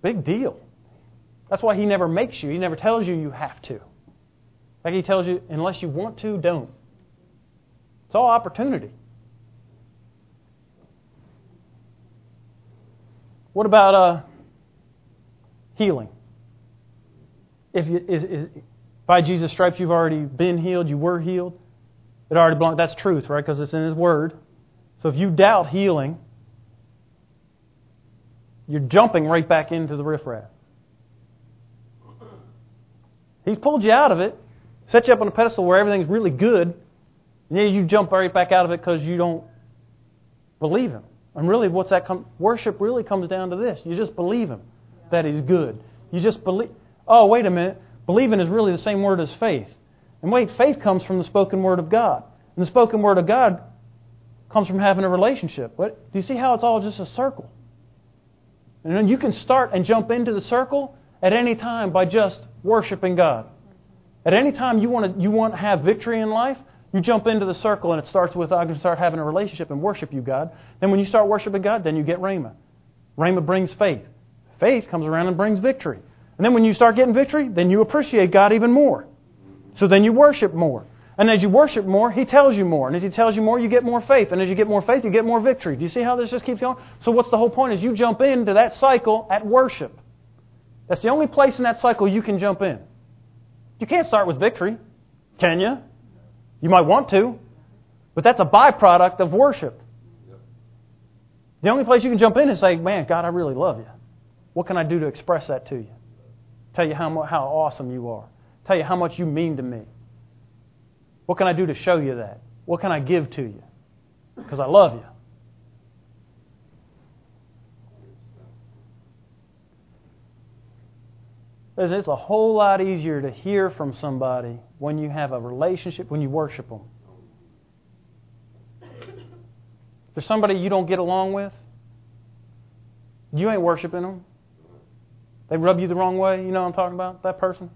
Big deal. That's why he never makes you. He never tells you you have to. Like he tells you, unless you want to, don't. It's all opportunity. What about healing. By Jesus' stripes you've already been healed, you were healed. It already belongs. That's truth, right? Because it's in His Word. So if you doubt healing, you're jumping right back into the riffraff. He's pulled you out of it, set you up on a pedestal where everything's really good, and then you jump right back out of it because you don't believe Him. And really, what's that? Worship really comes down to this: you just believe Him. That is good. You just believe. Oh, wait a minute. Believing is really the same word as faith. And wait, faith comes from the spoken word of God. And the spoken word of God comes from having a relationship. What? Do you see how it's all just a circle? And then you can start and jump into the circle at any time by just worshiping God. At any time you want to have victory in life, you jump into the circle and it starts with, I'm going to start having a relationship and worship you, God. Then when you start worshiping God, then you get Rhema. Rhema brings faith. Faith comes around and brings victory. And then when you start getting victory, then you appreciate God even more. So then you worship more. And as you worship more, He tells you more. And as He tells you more, you get more faith. And as you get more faith, you get more victory. Do you see how this just keeps going? So what's the whole point is you jump into that cycle at worship. That's the only place in that cycle you can jump in. You can't start with victory, can you? You might want to, but that's a byproduct of worship. The only place you can jump in is say, man, God, I really love you. What can I do to express that to you? Tell you how awesome you are. Tell you how much you mean to me. What can I do to show you that? What can I give to you? Because I love you. Listen, it's a whole lot easier to hear from somebody when you have a relationship, when you worship them. If there's somebody you don't get along with, you ain't worshiping them. They rub you the wrong way. You know what I'm talking about? That person.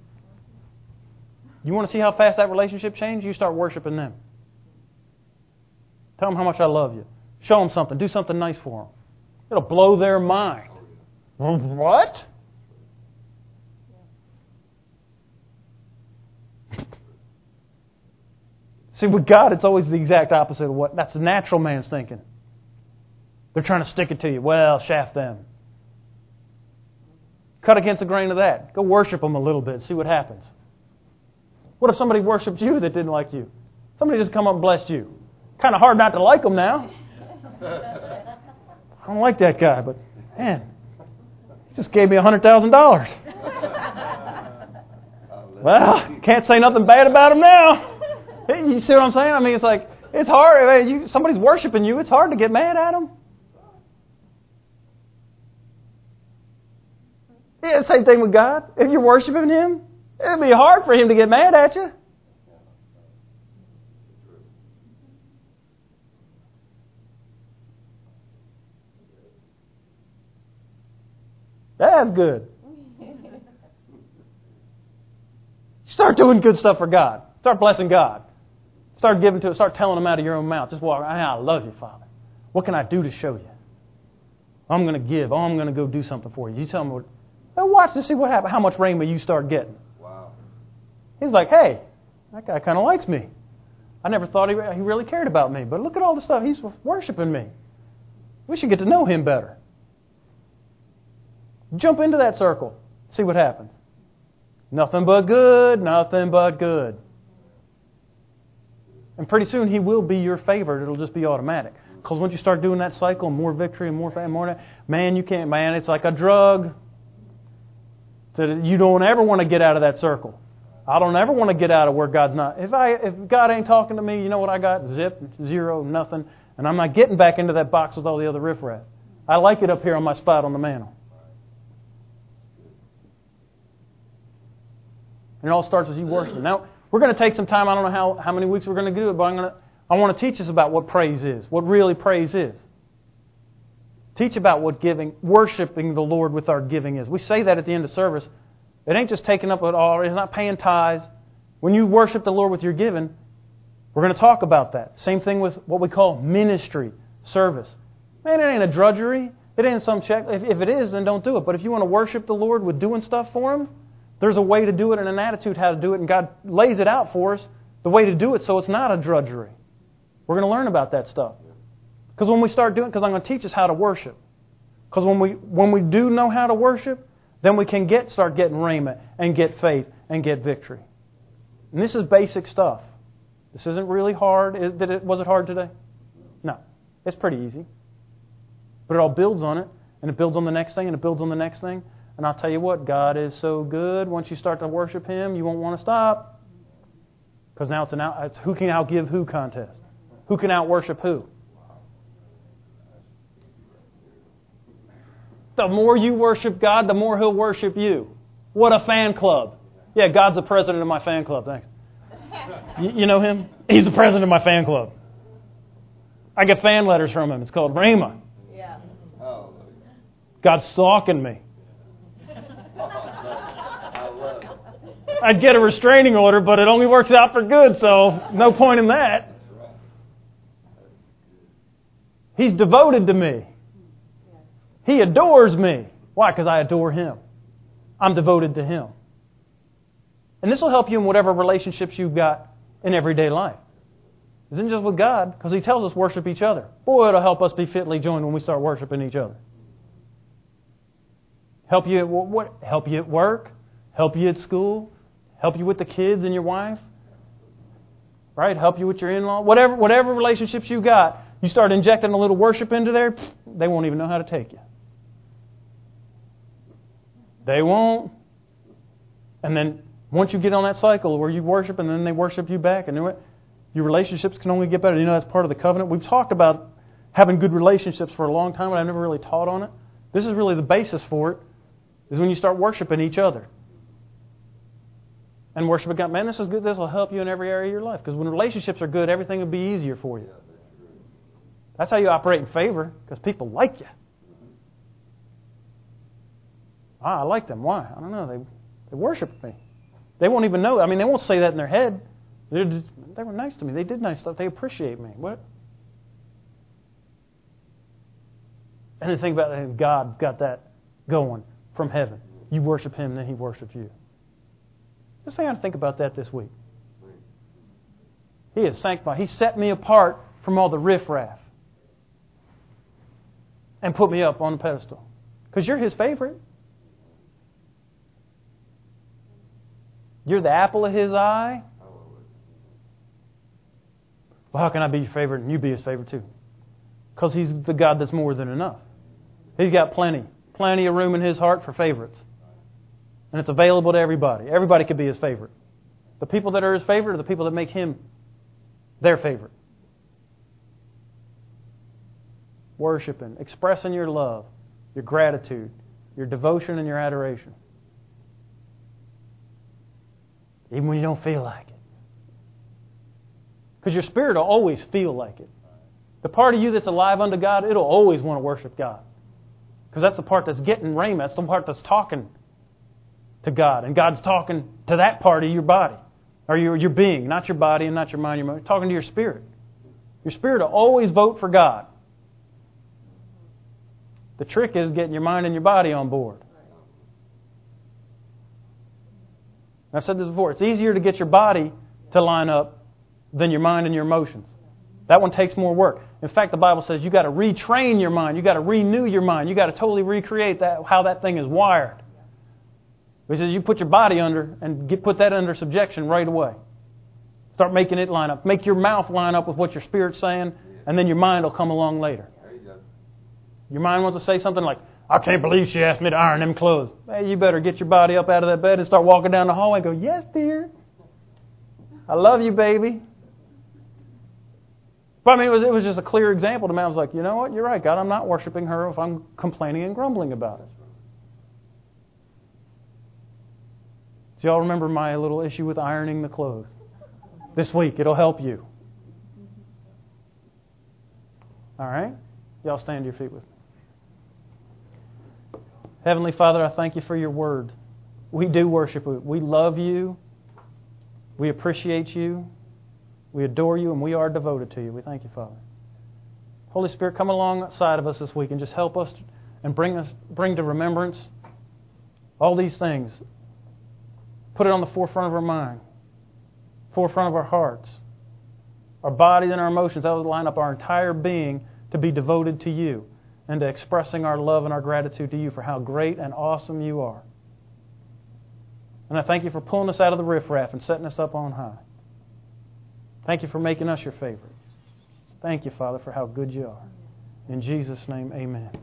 You want to see how fast that relationship changes? You start worshiping them. Tell them how much I love you. Show them something. Do something nice for them. It'll blow their mind. What? See, with God, it's always the exact opposite of what... That's the natural man's thinking. They're trying to stick it to you. Well, shaft them. Cut against the grain of that. Go worship them a little bit. See what happens. What if somebody worshipped you that didn't like you? Somebody just come up and blessed you. Kind of hard not to like them now. I don't like that guy, but man, he just gave me $100,000. Well, can't say nothing bad about him now. You see what I'm saying? I mean, it's like, it's hard. Somebody's worshiping you. It's hard to get mad at them. Yeah, same thing with God. If you're worshiping Him, it'd be hard for Him to get mad at you. That's good. Start doing good stuff for God. Start blessing God. Start giving to it. Start telling them out of your own mouth. Just walk. I love you, Father. What can I do to show you? I'm going to give. Oh, I'm going to go do something for you. You tell me what. Now watch to see what happens. How much rhema you start getting. Wow. He's like, hey, that guy kind of likes me. I never thought he really cared about me. But look at all the stuff. He's worshiping me. We should get to know him better. Jump into that circle. See what happens. Nothing but good. Nothing but good. And pretty soon he will be your favorite. It'll just be automatic. Because once you start doing that cycle, more victory and more fame, more man, you can't, man, it's like a drug. You don't ever want to get out of that circle. I don't ever want to get out of where God's not. If God ain't talking to me, you know what I got? Zip, zero, nothing. And I'm not getting back into that box with all the other riffraff. I like it up here on my spot on the mantle. And it all starts with you worshiping. Now, we're going to take some time. I don't know how many weeks we're going to do it, but I want to teach us about what praise is, what really praise is. Teach about what giving, worshiping the Lord with our giving is. We say that at the end of service. It ain't just taking up at all. It's not paying tithes. When you worship the Lord with your giving, we're going to talk about that. Same thing with what we call ministry, service. Man, it ain't a drudgery. It ain't some check. If it is, then don't do it. But if you want to worship the Lord with doing stuff for Him, there's a way to do it and an attitude how to do it, and God lays it out for us, the way to do it, so it's not a drudgery. We're going to learn about that stuff. Because when we start doing it, because I'm going to teach us how to worship. Because when we do know how to worship, then we can start getting rhema and get faith and get victory. And this is basic stuff. This isn't really hard. Was it hard today? No. It's pretty easy. But it all builds on it, and it builds on the next thing, and it builds on the next thing. And I'll tell you what, God is so good. Once you start to worship Him, you won't want to stop. Because now it's who can outgive who contest. Who can outworship who? The more you worship God, the more He'll worship you. What a fan club. Yeah, God's the president of my fan club. Thanks. You know him? He's the president of my fan club. I get fan letters from him. It's called Rhema. Yeah. God's stalking me. I'd get a restraining order, but it only works out for good, so no point in that. He's devoted to me. He adores me. Why? Because I adore Him. I'm devoted to Him. And this will help you in whatever relationships you've got in everyday life. It isn't just with God, because He tells us worship each other. Boy, it'll help us be fitly joined when we start worshiping each other. Help you at work, help you at school, help you with the kids and your wife, right? Help you with your in-law. Whatever relationships you got, you start injecting a little worship into there, they won't even know how to take you. They won't. And then once you get on that cycle where you worship and then they worship you back, and your relationships can only get better. You know, that's part of the covenant. We've talked about having good relationships for a long time, but I've never really taught on it. This is really the basis for it, is when you start worshiping each other. and worship God. Man, this is good. This will help you in every area of your life. Because when relationships are good, everything will be easier for you. That's how you operate in favor, because people like you. Ah, I like them. Why? I don't know. They worship me. They won't even know. I mean, they won't say that in their head. They were nice to me. They did nice stuff. They appreciate me. What? And the thing about it, God got that going from heaven. You worship Him, then He worships you. Just hang on and think about that this week. He is sanctified. He set me apart from all the riffraff and put me up on the pedestal. Because you're His favorite. You're the apple of His eye. Well, how can I be your favorite and you be His favorite too? Because He's the God that's more than enough. He's got plenty of room in His heart for favorites. And it's available to everybody. Everybody could be His favorite. The people that are His favorite are the people that make Him their favorite. Worshiping, expressing your love, your gratitude, your devotion, and your adoration. Even when you don't feel like it. Because your spirit will always feel like it. The part of you that's alive unto God, it'll always want to worship God. Because that's the part that's getting rhema. That's the part that's talking to God. And God's talking to that part of your body. Or your being. Not your body and not your mind. You're talking to your spirit. Your spirit will always vote for God. The trick is getting your mind and your body on board. I've said this before. It's easier to get your body to line up than your mind and your emotions. That one takes more work. In fact, the Bible says you got to retrain your mind. You got to renew your mind. You got to totally recreate that how that thing is wired. He says you put your body under and put that under subjection right away. Start making it line up. Make your mouth line up with what your spirit's saying, and then your mind will come along later. Your mind wants to say something like, I can't believe she asked me to iron them clothes. Hey, you better get your body up out of that bed and start walking down the hallway and go, yes, dear. I love you, baby. But I mean, it was just a clear example to me. I was like, you know what? You're right, God. I'm not worshiping her if I'm complaining and grumbling about it. So y'all remember my little issue with ironing the clothes? This week, it'll help you. All right? Y'all stand to your feet with me. Heavenly Father, I thank You for Your Word. We do worship You. We love You. We appreciate You. We adore You, and we are devoted to You. We thank You, Father. Holy Spirit, come alongside of us this week and just help us and bring to remembrance all these things. Put it on the forefront of our mind, forefront of our hearts, our bodies and our emotions. That would line up our entire being to be devoted to You, and to expressing our love and our gratitude to You for how great and awesome You are. And I thank You for pulling us out of the riffraff and setting us up on high. Thank You for making us Your favorite. Thank You, Father, for how good You are. In Jesus' name, amen.